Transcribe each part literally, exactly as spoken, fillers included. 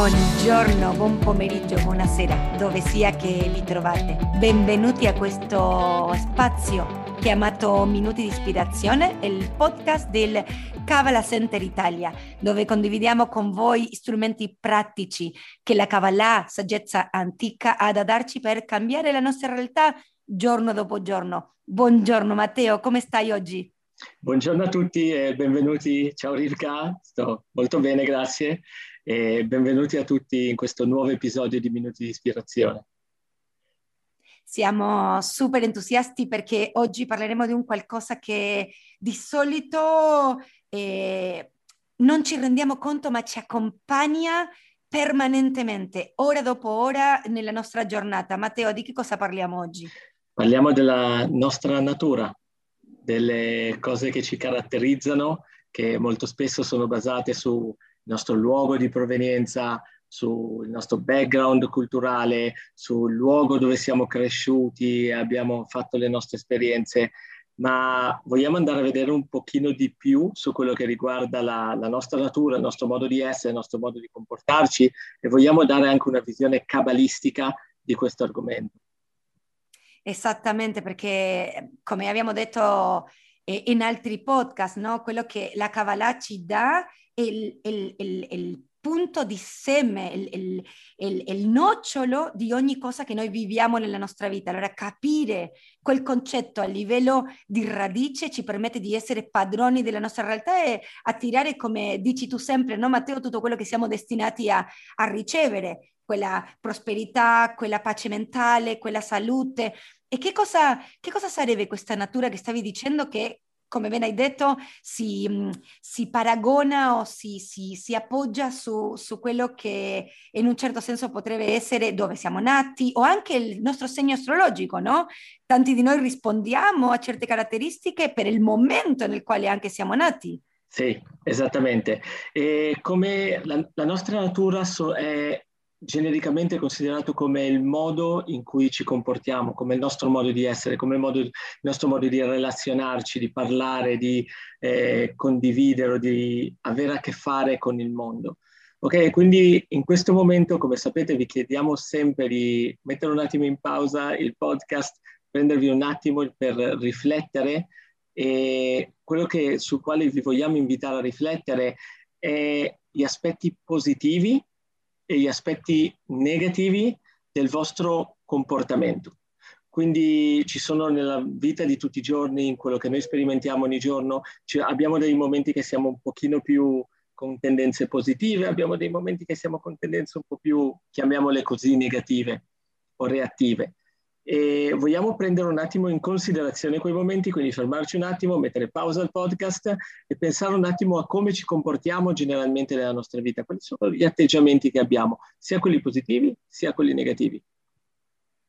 Buongiorno, buon pomeriggio, buonasera, dove sia che vi trovate. Benvenuti a questo spazio chiamato Minuti di Ispirazione, il podcast del Kabbalah Centre Italia, dove condividiamo con voi strumenti pratici che la Kabbalah, saggezza antica, ha da darci per cambiare la nostra realtà giorno dopo giorno. Buongiorno Matteo, come stai oggi? Buongiorno a tutti e benvenuti. Ciao Rilka, sto molto bene, grazie. E benvenuti a tutti in questo nuovo episodio di Minuti di Ispirazione. Siamo super entusiasti perché oggi parleremo di un qualcosa che di solito eh, non ci rendiamo conto, ma ci accompagna permanentemente, ora dopo ora, nella nostra giornata. Matteo, di che cosa parliamo oggi? Parliamo della nostra natura, delle cose che ci caratterizzano, che molto spesso sono basate sul nostro luogo di provenienza, sul nostro background culturale, sul luogo dove siamo cresciuti, abbiamo fatto le nostre esperienze, ma vogliamo andare a vedere un pochino di più su quello che riguarda la, la nostra natura, il nostro modo di essere, il nostro modo di comportarci, e vogliamo dare anche una visione cabalistica di questo argomento. Esattamente, perché come abbiamo detto eh, in altri podcast, no? Quello che la Kabbalah ci dà è il, il, il, il punto di seme, il, il, il, il nocciolo di ogni cosa che noi viviamo nella nostra vita. Allora capire quel concetto a livello di radice ci permette di essere padroni della nostra realtà e attirare, come dici tu sempre, no Matteo, tutto quello che siamo destinati a, a ricevere. Quella prosperità, quella pace mentale, quella salute. E che cosa, che cosa sarebbe questa natura che stavi dicendo che, come ben hai detto, si, si paragona o si, si, si appoggia su, su quello che in un certo senso potrebbe essere dove siamo nati o anche il nostro segno astrologico, no? Tanti di noi rispondiamo a certe caratteristiche per il momento nel quale anche siamo nati. Sì, esattamente. E come la, la nostra natura so, è... genericamente considerato come il modo in cui ci comportiamo, come il nostro modo di essere, come il, modo, il nostro modo di relazionarci, di parlare, di eh, condividere, di avere a che fare con il mondo. Ok, quindi in questo momento, come sapete, vi chiediamo sempre di mettere un attimo in pausa il podcast, prendervi un attimo per riflettere, e quello che, sul quale vi vogliamo invitare a riflettere è gli aspetti positivi e gli aspetti negativi del vostro comportamento. Quindi ci sono nella vita di tutti i giorni, in quello che noi sperimentiamo ogni giorno, ci, abbiamo dei momenti che siamo un pochino più con tendenze positive, abbiamo dei momenti che siamo con tendenze un po' più, chiamiamole così, negative o reattive. E vogliamo prendere un attimo in considerazione quei momenti, quindi fermarci un attimo, mettere pausa al podcast e pensare un attimo a come ci comportiamo generalmente nella nostra vita, quali sono gli atteggiamenti che abbiamo, sia quelli positivi sia quelli negativi.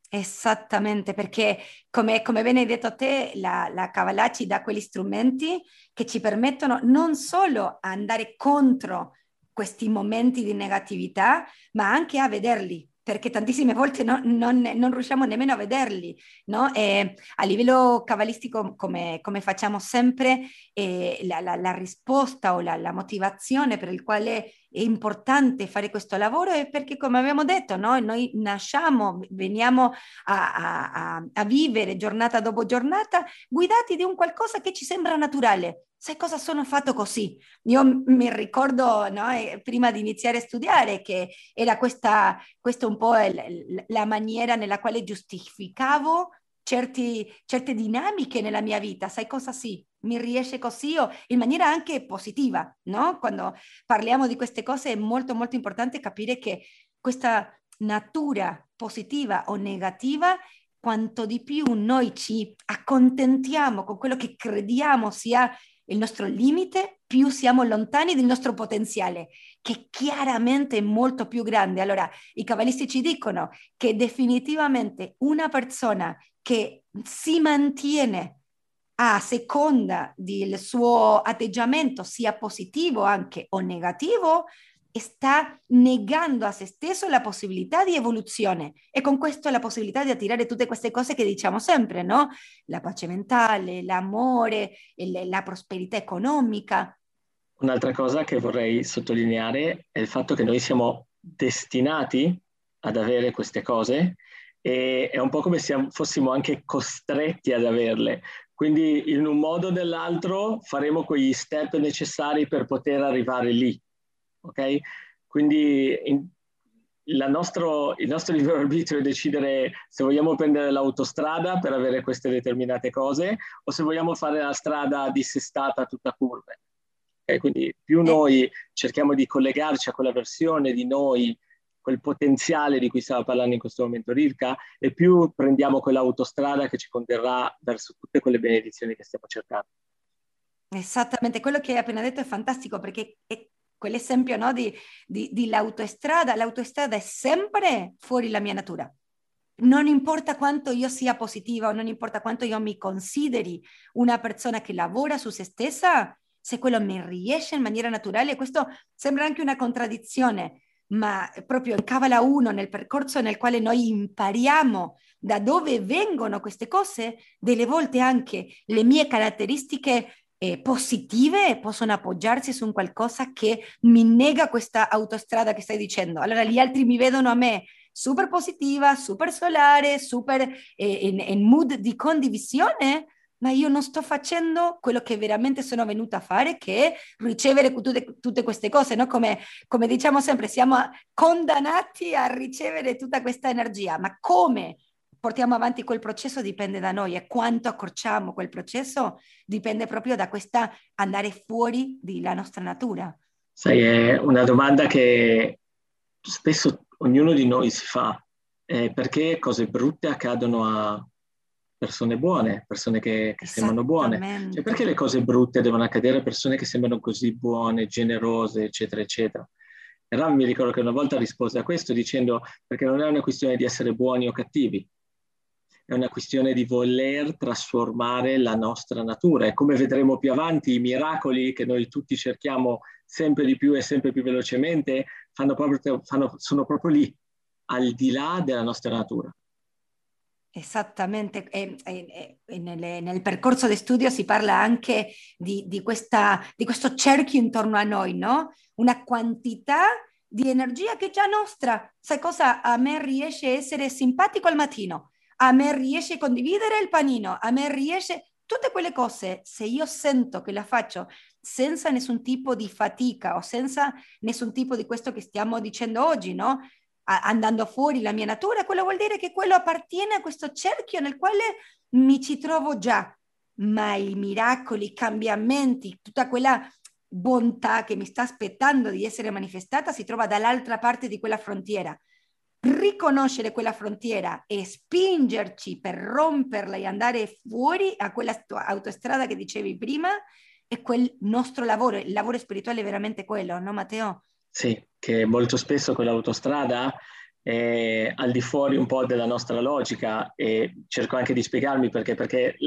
Esattamente, perché come, come ben hai detto te, la, la Kabbalah ci dà quegli strumenti che ci permettono non solo a andare contro questi momenti di negatività, ma anche a vederli, perché tantissime volte no, non, non riusciamo nemmeno a vederli, no? E a livello cabalistico, come, come facciamo sempre, eh, la, la, la risposta o la, la motivazione per il quale è importante fare questo lavoro è perché, come abbiamo detto, no? Noi nasciamo, veniamo a, a, a vivere giornata dopo giornata guidati di un qualcosa che ci sembra naturale. Sai cosa, sono fatto così? Io mi ricordo, no, prima di iniziare a studiare, che era questa, questa un po' il, la maniera nella quale giustificavo certi, certe dinamiche nella mia vita. Sai cosa, sì, mi riesce così, o in maniera anche positiva, no? Quando parliamo di queste cose è molto molto importante capire che questa natura positiva o negativa, quanto di più noi ci accontentiamo con quello che crediamo sia il nostro limite, più siamo lontani del nostro potenziale, che chiaramente è molto più grande. Allora, i cabalisti ci dicono che definitivamente una persona che si mantiene a seconda del suo atteggiamento, sia positivo anche o negativo, sta negando a se stesso la possibilità di evoluzione, e con questo la possibilità di attirare tutte queste cose che diciamo sempre, no? La pace mentale, l'amore, la prosperità economica. Un'altra cosa che vorrei sottolineare è il fatto che noi siamo destinati ad avere queste cose e è un po' come se fossimo anche costretti ad averle. Quindi in un modo o nell'altro faremo quegli step necessari per poter arrivare lì, ok? Quindi in, la nostro, il nostro libero arbitrio è decidere se vogliamo prendere l'autostrada per avere queste determinate cose o se vogliamo fare la strada dissestata tutta curve. Okay? Quindi più noi cerchiamo di collegarci a quella versione di noi, quel potenziale di cui stava parlando in questo momento Rilka, e più prendiamo quell'autostrada che ci condurrà verso tutte quelle benedizioni che stiamo cercando. Esattamente, quello che hai appena detto è fantastico, perché è quell'esempio, no, di, di, di l'autostrada, l'autostrada è sempre fuori la mia natura. Non importa quanto io sia positiva o non importa quanto io mi consideri una persona che lavora su se stessa, se quello mi riesce in maniera naturale, questo sembra anche una contraddizione, ma proprio in Kabbalah uno, nel percorso nel quale noi impariamo da dove vengono queste cose, delle volte anche le mie caratteristiche eh, positive possono appoggiarsi su un qualcosa che mi nega questa autostrada che stai dicendo. Allora gli altri mi vedono a me super positiva, super solare, super eh, in, in mood di condivisione, ma io non sto facendo quello che veramente sono venuta a fare, che è ricevere tutte, tutte queste cose, no? Come, come diciamo sempre, siamo condannati a ricevere tutta questa energia, ma come portiamo avanti quel processo dipende da noi, e quanto accorciamo quel processo dipende proprio da questa andare fuori dalla nostra natura. Sai, è una domanda che spesso ognuno di noi si fa, eh, perché cose brutte accadono a persone buone, persone che, che sembrano buone. Cioè, perché le cose brutte devono accadere a persone che sembrano così buone, generose, eccetera, eccetera? E Ram, mi ricordo che una volta rispose a questo dicendo: perché non è una questione di essere buoni o cattivi, è una questione di voler trasformare la nostra natura. E come vedremo più avanti, i miracoli che noi tutti cerchiamo sempre di più e sempre più velocemente fanno proprio, fanno, sono proprio lì, al di là della nostra natura. Esattamente, e, e, e nel, nel percorso di studio si parla anche di, di, questa, di questo cerchio intorno a noi, no? Una quantità di energia che è già nostra. Sai cosa? A me riesce a essere simpatico al mattino, a me riesce a condividere il panino, a me riesce... Tutte quelle cose, se io sento che la faccio senza nessun tipo di fatica o senza nessun tipo di questo che stiamo dicendo oggi, no? Andando fuori la mia natura, quello vuol dire che quello appartiene a questo cerchio nel quale mi ci trovo già, ma i miracoli, i cambiamenti, tutta quella bontà che mi sta aspettando di essere manifestata si trova dall'altra parte di quella frontiera. Riconoscere quella frontiera e spingerci per romperla e andare fuori a quella autostrada che dicevi prima è quel nostro lavoro. Il lavoro spirituale è veramente quello, no Matteo? Sì, che molto spesso quell'autostrada è al di fuori un po' della nostra logica, e cerco anche di spiegarmi perché, perché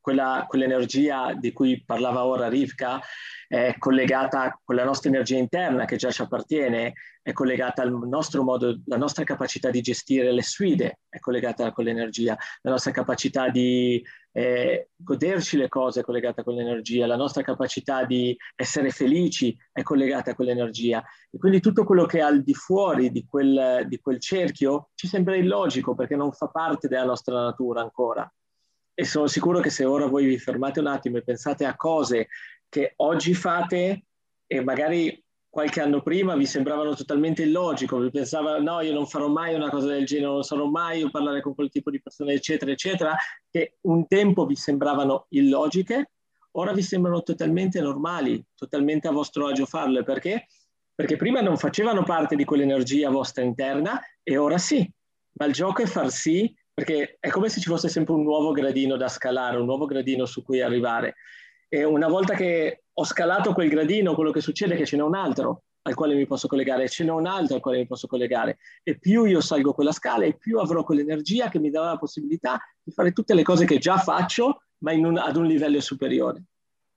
quella, quell'energia di cui parlava ora Rivka è collegata con la nostra energia interna che già ci appartiene, è collegata al nostro modo, la nostra capacità di gestire le sfide è collegata con l'energia, la nostra capacità di eh, goderci le cose è collegata con l'energia, la nostra capacità di essere felici è collegata con l'energia, e quindi tutto quello che è al di fuori di quel, di quel cerchio ci sembra illogico perché non fa parte della nostra natura ancora. E sono sicuro che se ora voi vi fermate un attimo e pensate a cose che oggi fate e magari qualche anno prima vi sembravano totalmente illogico, vi pensava no, io non farò mai una cosa del genere, non sarò mai a parlare con quel tipo di persone, eccetera, eccetera, che un tempo vi sembravano illogiche, ora vi sembrano totalmente normali, totalmente a vostro agio farle. Perché? Perché prima non facevano parte di quell'energia vostra interna e ora sì, ma il gioco è far sì. Perché è come se ci fosse sempre un nuovo gradino da scalare, un nuovo gradino su cui arrivare. E una volta che ho scalato quel gradino, quello che succede è che ce n'è un altro al quale mi posso collegare, ce n'è un altro al quale mi posso collegare. E più io salgo quella scala, e più avrò quell'energia che mi darà la possibilità di fare tutte le cose che già faccio, ma in un, ad un livello superiore.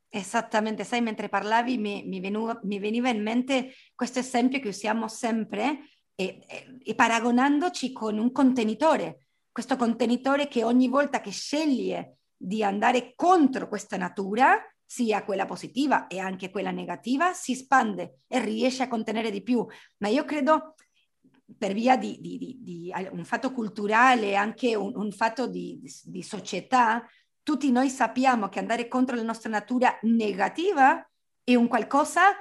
Esattamente, sai, mentre parlavi mi, mi, veniva, mi veniva in mente questo esempio che usiamo sempre, e, e, e paragonandoci con un contenitore. Questo contenitore che ogni volta che sceglie di andare contro questa natura, sia quella positiva e anche quella negativa, si espande e riesce a contenere di più. Ma io credo per via di, di, di, di un fatto culturale, anche un, un fatto di, di, di società, tutti noi sappiamo che andare contro la nostra natura negativa è un qualcosa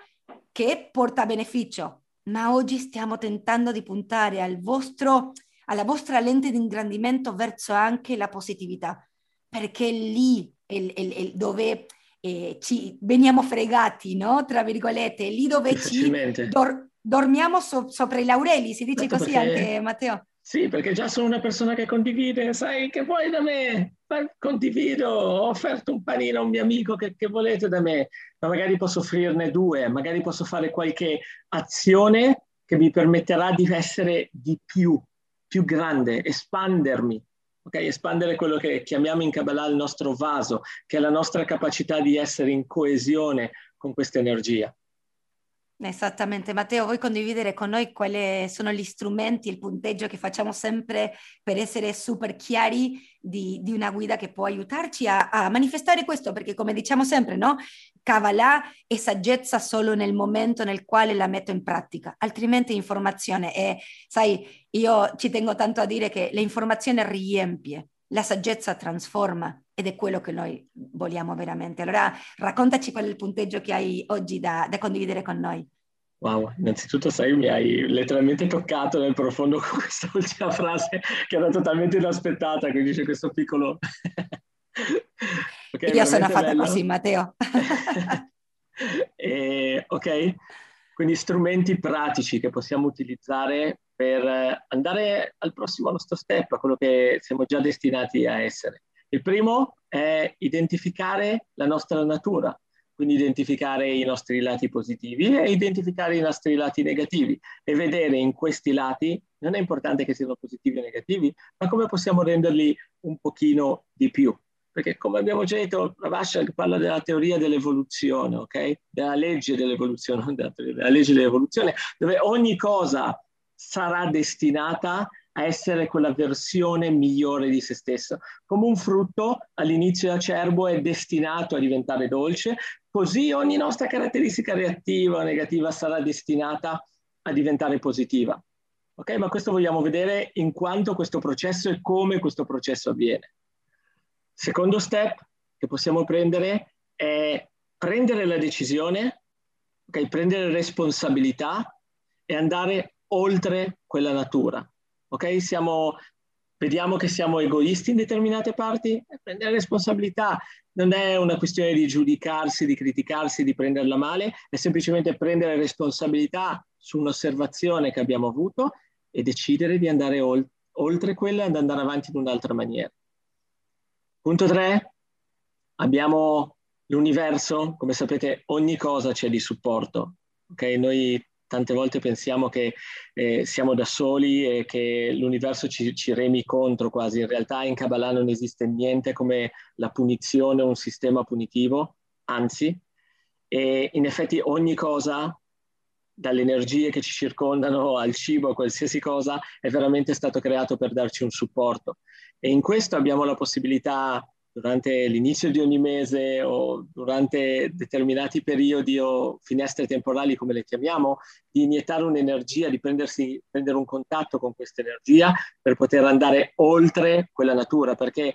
che porta beneficio, ma oggi stiamo tentando di puntare al vostro, alla vostra lente di ingrandimento verso anche la positività, perché lì è, è, è dove eh, ci veniamo fregati, no? Tra virgolette, lì dove ci dor- dormiamo so- sopra i laureli, si dice esatto, così perché... anche Matteo. Sì, perché già sono una persona che condivide, sai che vuoi da me? Condivido, ho offerto un panino a un mio amico, che, che volete da me? Ma magari posso offrirne due, magari posso fare qualche azione che mi permetterà di essere di più, più grande, espandermi, ok? Espandere quello che chiamiamo in Kabbalah il nostro vaso, che è la nostra capacità di essere in coesione con questa energia. Esattamente. Matteo, vuoi condividere con noi quali sono gli strumenti, il punteggio che facciamo sempre per essere super chiari di, di una guida che può aiutarci a, a manifestare questo? Perché come diciamo sempre, no? Kabbalah è saggezza solo nel momento nel quale la metto in pratica, altrimenti informazione. E sai, io ci tengo tanto a dire che l'informazione riempie, la saggezza trasforma, ed è quello che noi vogliamo veramente. Allora raccontaci qual è il punteggio che hai oggi da, da condividere con noi. Wow, innanzitutto sai, mi hai letteralmente toccato nel profondo con questa ultima frase che era totalmente inaspettata, quindi c'è questo piccolo... Okay, io sono fatta bello. Così, Matteo. eh, ok, quindi strumenti pratici che possiamo utilizzare per andare al prossimo nostro step, a quello che siamo già destinati a essere. Il primo è identificare la nostra natura, quindi identificare i nostri lati positivi e identificare i nostri lati negativi e vedere in questi lati, non è importante che siano positivi o negativi, ma come possiamo renderli un pochino di più. Perché come abbiamo già detto, Ravashank parla della teoria dell'evoluzione, ok? Della legge dell'evoluzione, della, teoria, della legge dell'evoluzione, dove ogni cosa sarà destinata a essere quella versione migliore di se stessa. Come un frutto all'inizio acerbo è destinato a diventare dolce, così ogni nostra caratteristica reattiva o negativa sarà destinata a diventare positiva. Ok? Ma questo vogliamo vedere in quanto questo processo e come questo processo avviene. Secondo step che possiamo prendere è prendere la decisione, okay? Prendere responsabilità e andare oltre quella natura. Ok? Siamo, vediamo che siamo egoisti in determinate parti e prendere responsabilità. Non è una questione di giudicarsi, di criticarsi, di prenderla male, è semplicemente prendere responsabilità su un'osservazione che abbiamo avuto e decidere di andare ol- oltre quella e ad andare avanti in un'altra maniera. Punto tre, abbiamo l'universo. Come sapete, ogni cosa c'è di supporto. Ok? Noi tante volte pensiamo che eh, siamo da soli e che l'universo ci, ci remi contro quasi. In realtà in Kabbalah non esiste niente come la punizione, un sistema punitivo, anzi. E in effetti ogni cosa, dalle energie che ci circondano al cibo, a qualsiasi cosa, è veramente stato creato per darci un supporto. E in questo abbiamo la possibilità, durante l'inizio di ogni mese o durante determinati periodi o finestre temporali, come le chiamiamo, di iniettare un'energia, di prendersi, prendere un contatto con questa energia per poter andare oltre quella natura, perché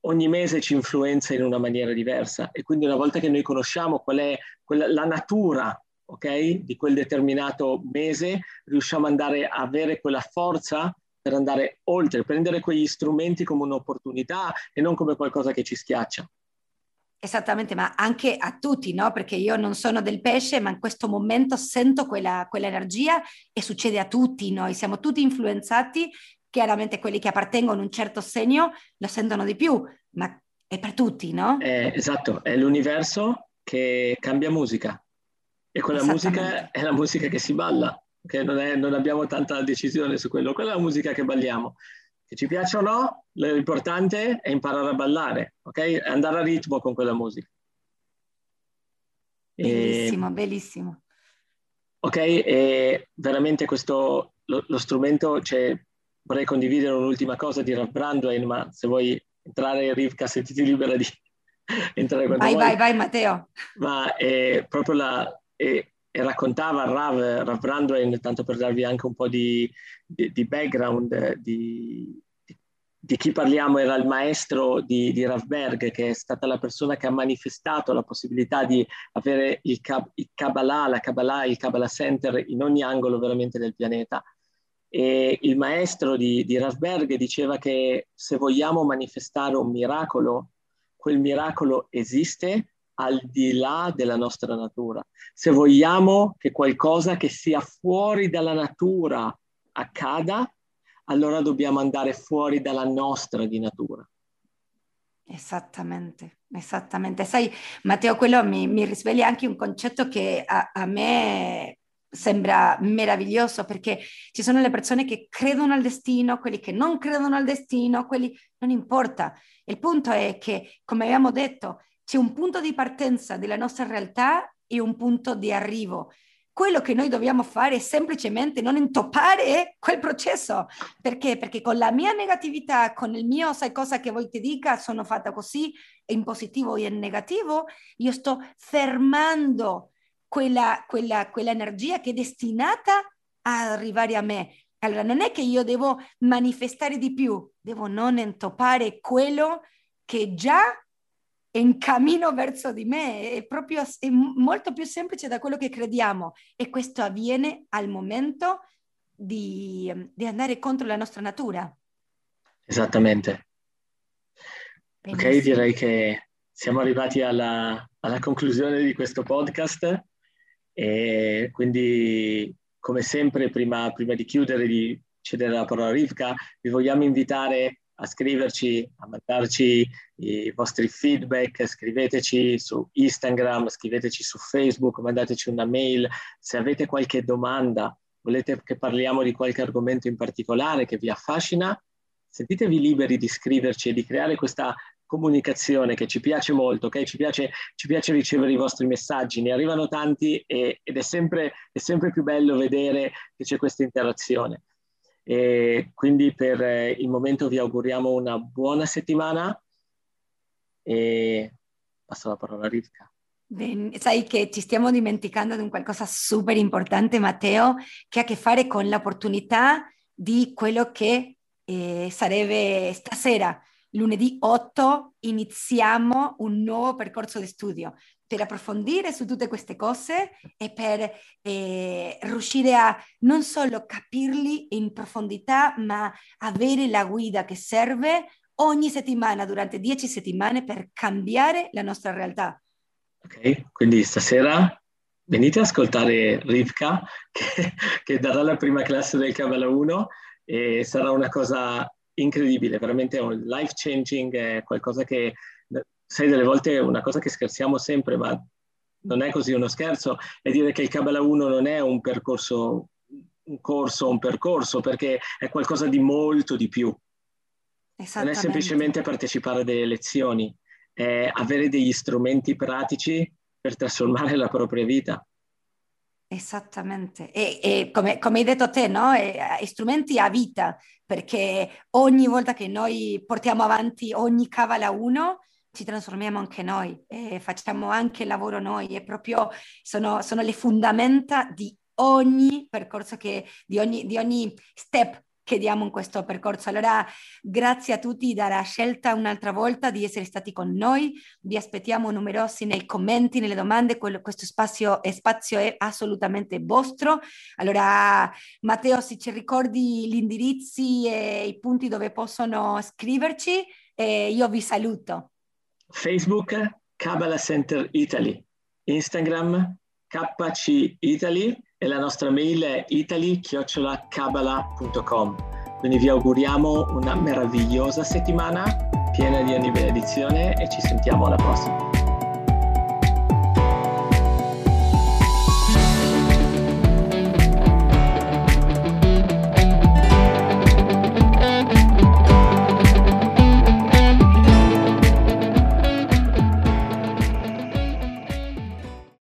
ogni mese ci influenza in una maniera diversa e quindi una volta che noi conosciamo qual è quella, la natura, okay, di quel determinato mese, riusciamo ad andare a avere quella forza per andare oltre, prendere quegli strumenti come un'opportunità e non come qualcosa che ci schiaccia. Esattamente, ma anche a tutti, no? Perché io non sono del pesce, ma in questo momento sento quella, quella energia e succede a tutti noi, siamo tutti influenzati, chiaramente quelli che appartengono a un certo segno lo sentono di più, ma è per tutti, no? Eh, esatto, è l'universo che cambia musica e quella musica è la musica che si balla. Che non, è, non abbiamo tanta decisione su quello, quella è la musica che balliamo. Che ci piaccia o no, l'importante è imparare a ballare, ok? Andare a ritmo con quella musica. Bellissimo, e... bellissimo. Ok, e veramente questo, lo, lo strumento, cioè, vorrei condividere un'ultima cosa di Ralph Brandwein, ma se vuoi entrare, Rivka, sentiti libera di entrare quando vai, vuoi. Vai, vai, vai, Matteo. Ma è proprio la... È, e raccontava Rav, Ralph Brandwein, tanto per darvi anche un po' di, di, di background di, di chi parliamo, era il maestro di, di Rav Berg, che è stata la persona che ha manifestato la possibilità di avere il, il Kabbalah, la Kabbalah, il Kabbalah Centre in ogni angolo veramente del pianeta. E il maestro di, di Rav Berg diceva che se vogliamo manifestare un miracolo, quel miracolo esiste al di là della nostra natura. Se vogliamo che qualcosa che sia fuori dalla natura accada, allora dobbiamo andare fuori dalla nostra di natura. Esattamente, esattamente. Sai, Matteo, quello mi, mi risveglia anche un concetto che a, a me sembra meraviglioso, perché ci sono le persone che credono al destino, quelli che non credono al destino, quelli non importa. Il punto è che, come abbiamo detto, c'è un punto di partenza della nostra realtà e un punto di arrivo. Quello che noi dobbiamo fare è semplicemente non intoppare quel processo. Perché? Perché con la mia negatività, con il mio sai cosa che vuoi ti dica, sono fatta così, in positivo e in negativo, io sto fermando Quella, quella, quella energia che è destinata a arrivare a me. Allora non è che io devo manifestare di più, devo non intoppare quello che già è in cammino verso di me. È proprio, è molto più semplice da quello che crediamo, e questo avviene al momento di, di andare contro la nostra natura. Esattamente. Benissimo. Ok, direi che siamo arrivati alla, alla conclusione di questo podcast. E quindi, come sempre, prima, prima di chiudere, di cedere la parola a Rivka, vi vogliamo invitare a scriverci, a mandarci i vostri feedback, scriveteci su Instagram, scriveteci su Facebook, mandateci una mail. Se avete qualche domanda, volete che parliamo di qualche argomento in particolare che vi affascina, sentitevi liberi di scriverci e di creare questa comunicazione che ci piace molto, okay? Ci piace, ci piace ricevere i vostri messaggi, ne arrivano tanti e, ed è sempre, è sempre più bello vedere che c'è questa interazione. E quindi per il momento vi auguriamo una buona settimana e passo la parola a Rivka. Ben, sai che ci stiamo dimenticando di un qualcosa super importante, Matteo, che ha a che fare con l'opportunità di quello che eh, sarebbe stasera. lunedì otto iniziamo un nuovo percorso di studio per approfondire su tutte queste cose e per eh, riuscire a non solo capirli in profondità, ma avere la guida che serve ogni settimana, durante dieci settimane, per cambiare la nostra realtà. Ok, quindi stasera venite a ascoltare Rivka, che, che darà la prima classe del Kabbalah uno, e sarà una cosa incredibile, veramente un life changing, è qualcosa che, sai, delle volte una cosa che scherziamo sempre, ma non è così uno scherzo, è dire che il Kabbalah uno non è un percorso, un corso, un percorso, perché è qualcosa di molto di più. Non è semplicemente partecipare a delle lezioni, è avere degli strumenti pratici per trasformare la propria vita. Esattamente, e, e come, come hai detto te, no? E, strumenti a vita, perché ogni volta che noi portiamo avanti ogni Kabbalah uno ci trasformiamo anche noi e facciamo anche il lavoro noi, e proprio sono, sono le fondamenta di ogni percorso, che, di, ogni, di ogni step che diamo in questo percorso. Allora grazie a tutti della scelta un'altra volta di essere stati con noi, vi aspettiamo numerosi nei commenti, nelle domande, Quello, questo spazio, spazio è assolutamente vostro. Allora Matteo, se ci ricordi gli indirizzi e i punti dove possono scriverci, eh, io vi saluto. Facebook Kabbalah Centre Italy, Instagram K C Italy, e la nostra mail è italy chiocciola kabbalah punto com. Quindi vi auguriamo una meravigliosa settimana piena di ogni benedizione e ci sentiamo alla prossima.